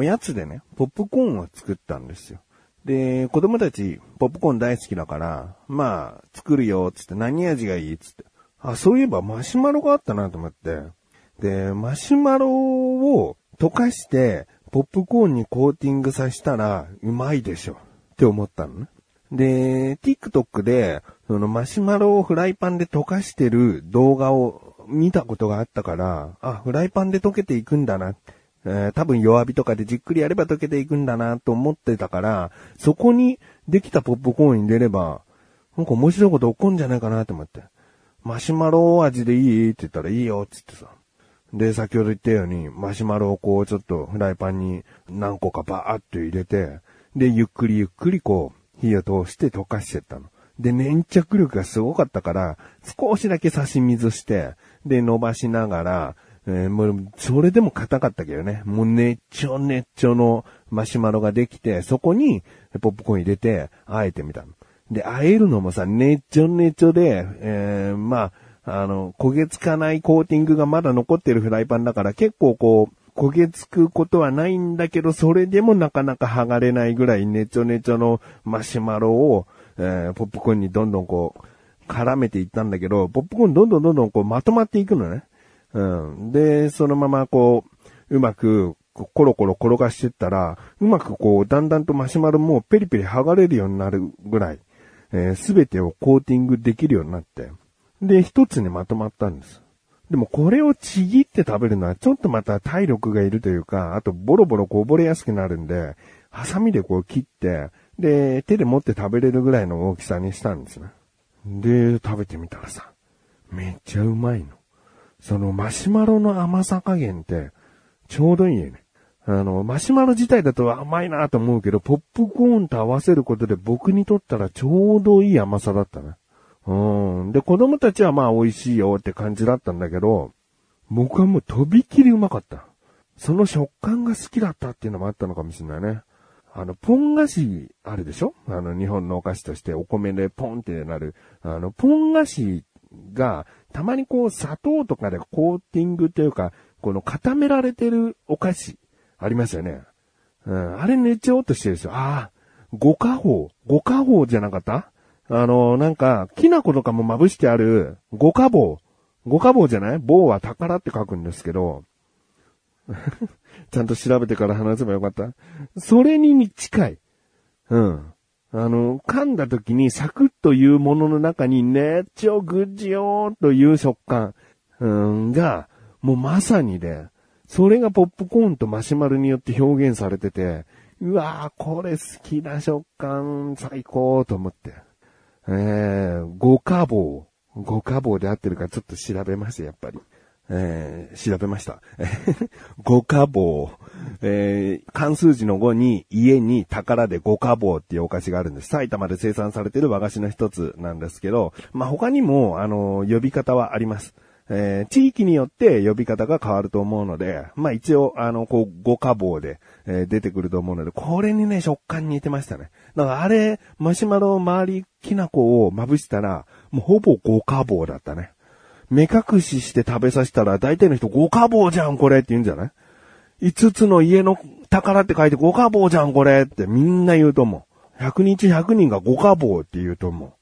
おやつでね、ポップコーンを作ったんですよ。で、子供たち、ポップコーン大好きだから、まあ、作るよ、つって、何味がいい、つって。あ、そういえばマシュマロがあったなと思って。で、マシュマロを溶かして、ポップコーンにコーティングさせたら、うまいでしょ、って思ったのね。で、TikTok で、そのマシュマロをフライパンで溶かしてる動画を見たことがあったから、あ、フライパンで溶けていくんだな。多分弱火とかでじっくりやれば溶けていくんだなと思ってたから、そこにできたポップコーンに出れば、なんか面白いこと起こんじゃないかなと思って。マシュマロ味でいいって言ったらいいよって言ってさ。で、先ほど言ったように、マシュマロをこうちょっとフライパンに何個かバーっと入れて、で、ゆっくりこう火を通して溶かしてったの。で、粘着力がすごかったから、少しだけ差し水して、で、伸ばしながら、もうそれでも硬かったけどね。もうねっちょのマシュマロができて、そこにポップコーン入れて、あえてみたの。で、あえるのもさ、ねっちょで、まあ、焦げつかないコーティングがまだ残ってるフライパンだから、結構こう、焦げつくことはないんだけど、それでもなかなか剥がれないぐらいねっちょのマシュマロを、ポップコーンにどんどんこう、絡めていったんだけど、ポップコーンどんどんこう、まとまっていくのね。うん。で、そのままこう、うまく、コロコロ転がしてったら、うまくこう、だんだんとマシュマロもペリペリ剥がれるようになるぐらい、すべてをコーティングできるようになって。で、一つにまとまったんです。でもこれをちぎって食べるのはちょっとまた体力がいるというか、あとボロボロこぼれやすくなるんで、ハサミでこう切って、で、手で持って食べれるぐらいの大きさにしたんですね。で、食べてみたらさ、めっちゃうまいの。そのマシュマロの甘さ加減ってちょうどいいよね。マシュマロ自体だと甘いなと思うけど、ポップコーンと合わせることで僕にとったらちょうどいい甘さだったね。うん。で、子供たちはまあ美味しいよって感じだったんだけど、僕はもうとびきりうまかった。その食感が好きだったっていうのもあったのかもしれないね。ポン菓子あるでしょ？日本のお菓子としてお米でポンってなる。ポン菓子が、たまにこう砂糖とかでコーティングというか、この固められてるお菓子ありますよね。うん、あれねちょっとしてるんですよ。ああ、五花宝じゃなかった？なんか、きな粉とかもまぶしてある五花宝じゃない？棒は宝って書くんですけど、ちゃんと調べてから話せばよかった。それに近い。うん。噛んだ時にサクッというものの中にねっちょぐじよーという食感がもうまさにで、それがポップコーンとマシュマロによって表現されてて、うわーこれ好きな食感最高と思って、五花宝で合ってるかちょっと調べましたやっぱり。調べました。五花宝。漢数字の5に家に宝で五花宝っていうお菓子があるんです。埼玉で生産されている和菓子の一つなんですけど、まあ、他にも、呼び方はあります。地域によって呼び方が変わると思うので、まあ、一応、こう、五花宝で、出てくると思うので、これにね、食感似てましたね。だからあれ、マシュマロ周りきな粉をまぶしたら、もうほぼ五花宝だったね。目隠しして食べさせたら大体の人五花宝じゃんこれって言うんじゃない？5つの家の宝って書いて五花宝じゃんこれってみんな言うと思う。100人中100人が五花宝って言うと思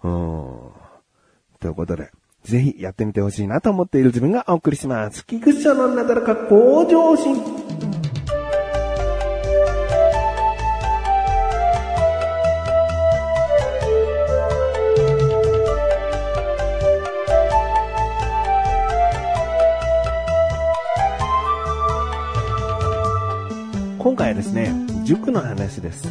う。ということで、ぜひやってみてほしいなと思っている自分がお送りします。菊池のなだらか向上心。今回はですね、塾の話です。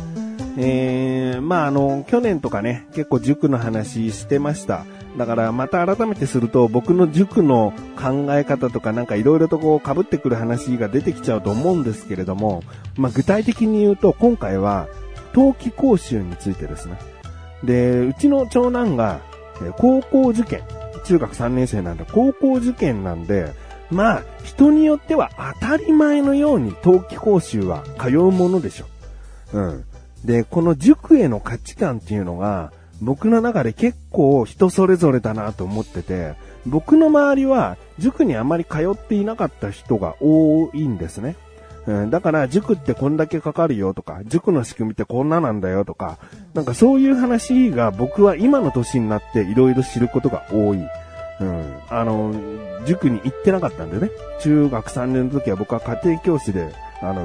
まあ、去年とかね、結構塾の話してました。だからまた改めてすると、僕の塾の考え方とかなんかいろいろとこう被ってくる話が出てきちゃうと思うんですけれども、まあ、具体的に言うと今回は、冬季講習についてですね。で、うちの長男が高校受験、中学3年生なんで高校受験なんで、まあ、人によっては当たり前のように冬季講習は通うものでしょ。うん。で、この塾への価値観っていうのが、僕の中で結構人それぞれだなと思ってて、僕の周りは塾にあまり通っていなかった人が多いんですね。だから塾ってこんだけかかるよとか、塾の仕組みってこんななんだよとか、なんかそういう話が僕は今の年になっていろいろ知ることが多い。塾に行ってなかったんでね。中学3年の時は僕は家庭教師で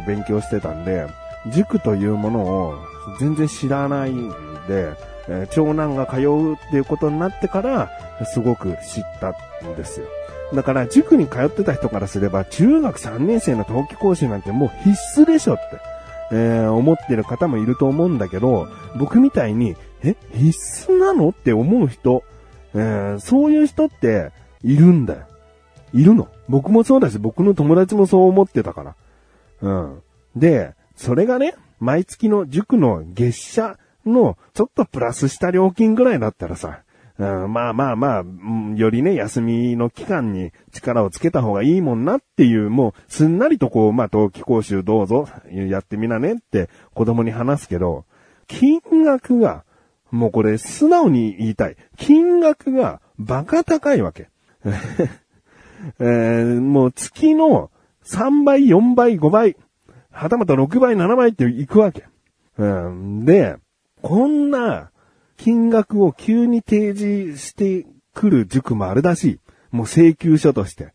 勉強してたんで、塾というものを全然知らないんで、長男が通うっていうことになってからすごく知ったんですよ。だから塾に通ってた人からすれば中学3年生の冬季講習なんてもう必須でしょって、思ってる方もいると思うんだけど、僕みたいに必須なのって思う人、そういう人っているんだよ。いるの。僕もそうだし、僕の友達もそう思ってたから。で、それがね、毎月の塾の月謝のちょっとプラスした料金ぐらいだったらさ、よりね、休みの期間に力をつけた方がいいもんなっていう、もうすんなりとこう、冬季講習どうぞ、やってみなねって子供に話すけど、金額が、もうこれ素直に言いたい。金額がバカ高いわけ。もう月の3倍、4倍、5倍、はたまた6倍、7倍っていくわけ。で、こんな金額を急に提示してくる塾もあるだし、もう請求書として。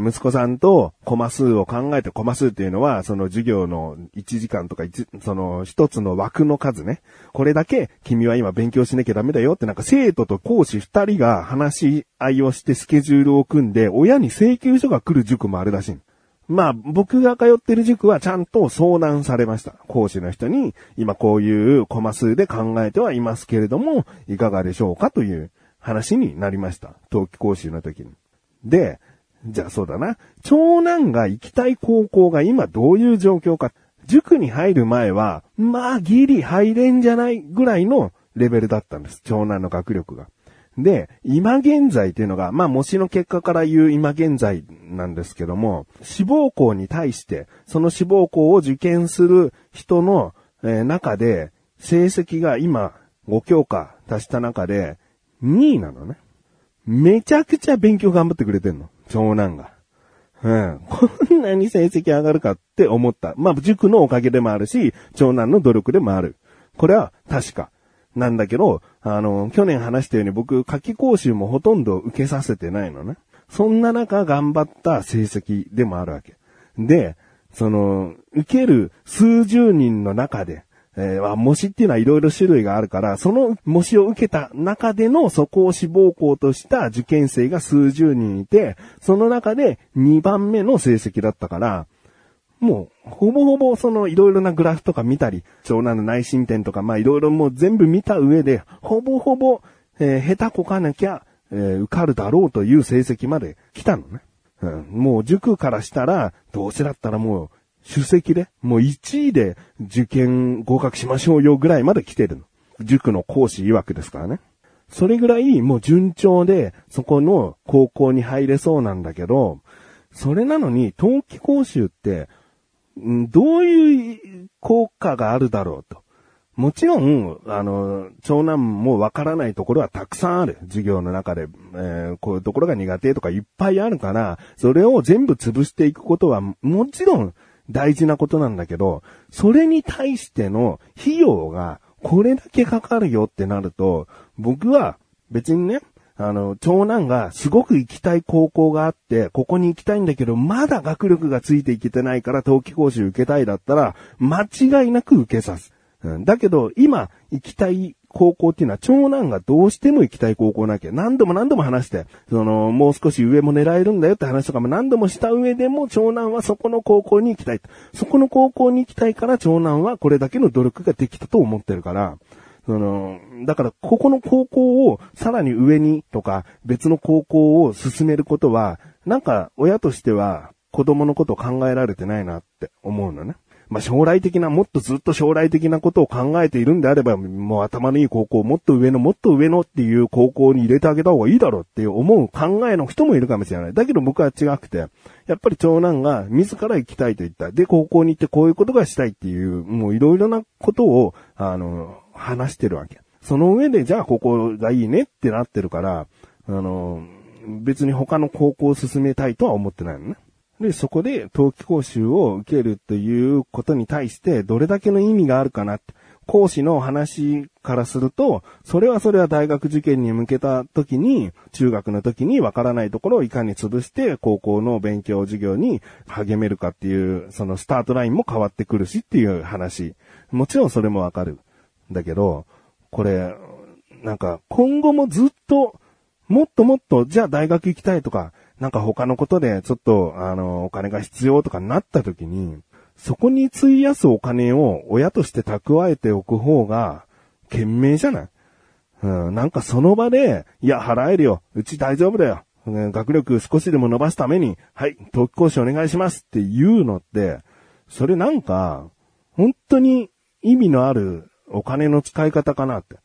息子さんとコマ数を考えて、コマ数っていうのはその授業の1時間とかその一つの枠の数ね。これだけ君は今勉強しなきゃダメだよって、なんか生徒と講師二人が話し合いをしてスケジュールを組んで親に請求書が来る塾もあるらしい。まあ僕が通ってる塾はちゃんと相談されました。講師の人に今こういうコマ数で考えてはいますけれどもいかがでしょうかという話になりました、冬季講習の時に。で、じゃあそうだな。長男が行きたい高校が今どういう状況か。塾に入る前は、ギリ入れんじゃないぐらいのレベルだったんです。長男の学力が。で、今現在っていうのが、模試の結果から言う今現在なんですけども、志望校に対して、その志望校を受験する人の中で、成績が今5教科足した中で2位なのね。めちゃくちゃ勉強頑張ってくれてんの。長男が。こんなに成績上がるかって思った。塾のおかげでもあるし、長男の努力でもある。これは確か。なんだけど、去年話したように僕、夏季講習もほとんど受けさせてないのね。そんな中頑張った成績でもあるわけ。で、受ける数十人の中で、模試っていうのはいろいろ種類があるから、その模試を受けた中でのそこを志望校とした受験生が数十人いて、その中で2番目の成績だったから、もうほぼほぼそのいろいろなグラフとか見たり、長男の内申点とかいろいろもう全部見た上で、ほぼほぼ、下手こかなきゃ、受かるだろうという成績まで来たのね。もう塾からしたら、どうせだったらもう、主席で、もう1位で受験合格しましょうよぐらいまで来てるの。塾の講師曰くですからね。それぐらいもう順調で、そこの高校に入れそうなんだけど、それなのに、冬季講習って、どういう効果があるだろうと。もちろん、長男もわからないところはたくさんある。授業の中で、こういうところが苦手とかいっぱいあるから、それを全部潰していくことは、もちろん、大事なことなんだけど、それに対しての費用がこれだけかかるよってなると、僕は別にね、長男がすごく行きたい高校があって、ここに行きたいんだけど、まだ学力がついていけてないから冬季講習受けたいだったら、間違いなく受けさす。だけど、今行きたい高校っていうのは長男がどうしても行きたい高校なわけ。何度も話して、もう少し上も狙えるんだよって話とかも何度もした上でも長男はそこの高校に行きたい。そこの高校に行きたいから長男はこれだけの努力ができたと思ってるから、だからここの高校をさらに上にとか別の高校を進めることは、なんか親としては子供のことを考えられてないなって思うのね。将来的な、もっとずっと将来的なことを考えているんであれば、もう頭のいい高校、もっと上のっていう高校に入れてあげた方がいいだろうっていう思う考えの人もいるかもしれない。だけど僕は違くて、やっぱり長男が自ら行きたいと言った。で、高校に行ってこういうことがしたいっていう、もういろいろなことを、話してるわけ。その上で、じゃあここがいいねってなってるから、別に他の高校を進めたいとは思ってないのね。で、そこで冬季講習を受けるということに対してどれだけの意味があるかなって。講師の話からすると、それは大学受験に向けた時に、中学の時にわからないところをいかに潰して、高校の勉強授業に励めるかっていう、そのスタートラインも変わってくるしっていう話。もちろんそれもわかる。だけど、これ、なんか今後もずっと、もっと、じゃあ大学行きたいとか、なんか他のことでちょっと、お金が必要とかなった時に、そこに費やすお金を親として蓄えておく方が賢明じゃない？なんかその場で、いや払えるよ、うち大丈夫だよ、学力少しでも伸ばすために、はい、冬季講習お願いしますっていうのって、それなんか、本当に意味のあるお金の使い方かなって。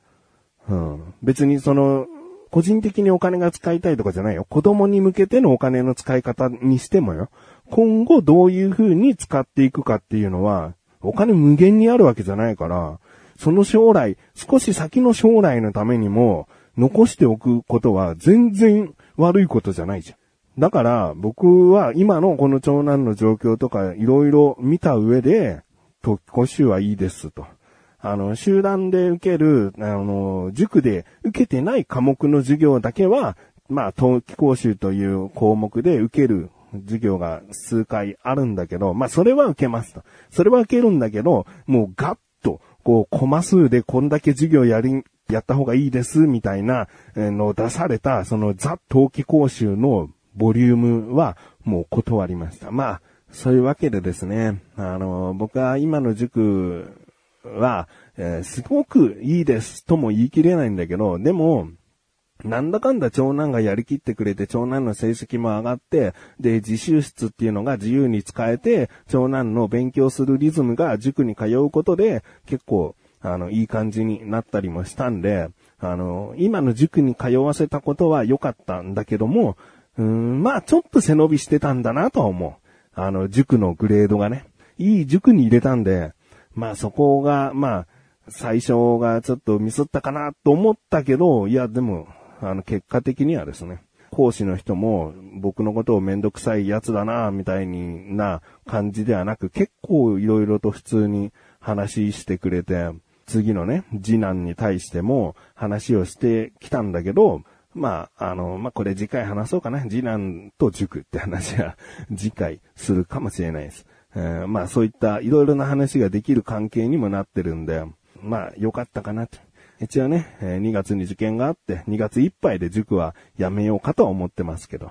別にその、個人的にお金が使いたいとかじゃないよ。子供に向けてのお金の使い方にしてもよ。今後どういう風に使っていくかっていうのは、お金無限にあるわけじゃないから、その将来、少し先の将来のためにも、残しておくことは全然悪いことじゃないじゃん。だから僕は今のこの長男の状況とかいろいろ見た上で、冬季講習はいいですと。集団で受ける、塾で受けてない科目の授業だけは、まあ、冬季講習という項目で受ける授業が数回あるんだけど、まあ、それは受けますと。それは受けるんだけど、もうガッと、こう、コマ数でこんだけ授業やった方がいいです、みたいなのを出された、そのザ・冬季講習のボリュームは、もう断りました。まあ、そういうわけでですね、僕は今の塾、は、すごくいいですとも言い切れないんだけど、でもなんだかんだ長男がやりきってくれて、長男の成績も上がって、で自習室っていうのが自由に使えて、長男の勉強するリズムが塾に通うことで結構いい感じになったりもしたんで、今の塾に通わせたことは良かったんだけども、まあちょっと背伸びしてたんだなとは思う。塾のグレードがね、いい塾に入れたんで、まあそこが、まあ、最初がちょっとミスったかなと思ったけど、いやでも、結果的にはですね、講師の人も僕のことをめんどくさいやつだな、みたいな感じではなく、結構いろいろと普通に話してくれて、次のね、次男に対しても話をしてきたんだけど、まあ、まあ、これ次回話そうかな。次男と塾って話は次回するかもしれないです。まあそういったいろいろな話ができる関係にもなってるんで、まあ良かったかなと。一応ね、2月に受験があって、2月いっぱいで塾はやめようかとは思ってますけど。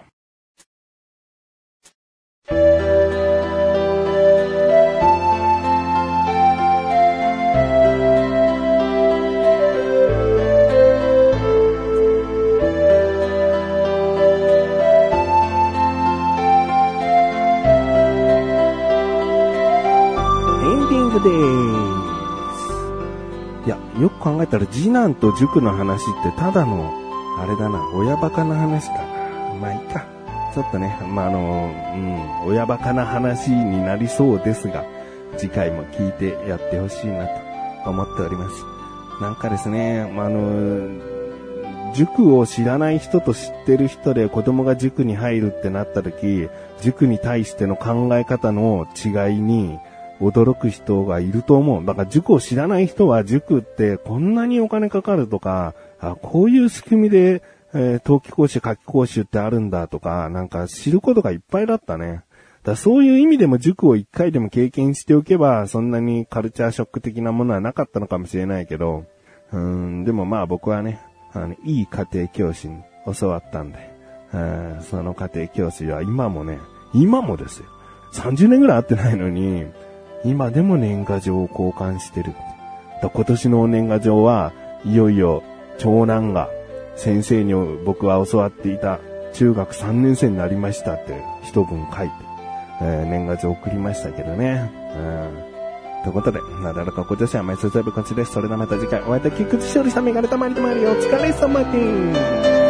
いや、よく考えたら次男と塾の話ってただのあれだな、親バカな話かな。まあいいか、ちょっとね、まあ親バカな話になりそうですが、次回も聞いてやってほしいなと思っております。なんかですね、塾を知らない人と知ってる人で子供が塾に入るってなった時、塾に対しての考え方の違いに驚く人がいると思う。だから塾を知らない人は、塾ってこんなにお金かかるとか、こういう仕組みで、冬季講習、夏季講習ってあるんだとか、なんか知ることがいっぱいだったね。だからそういう意味でも塾を一回でも経験しておけば、そんなにカルチャーショック的なものはなかったのかもしれないけど、でもまあ僕はね、いい家庭教師に教わったんで、その家庭教師は今もですよ。30年ぐらい会ってないのに、今でも年賀状を交換してる。だ今年の年賀状はいよいよ長男が先生に僕は教わっていた中学3年生になりましたって一文書いて、年賀状送りましたけどね。ということで、なだらかご女子は毎週全部こっちです。それではまた次回お会いできくちしおりさん、メガネたまりとまるよ。お疲れ様です。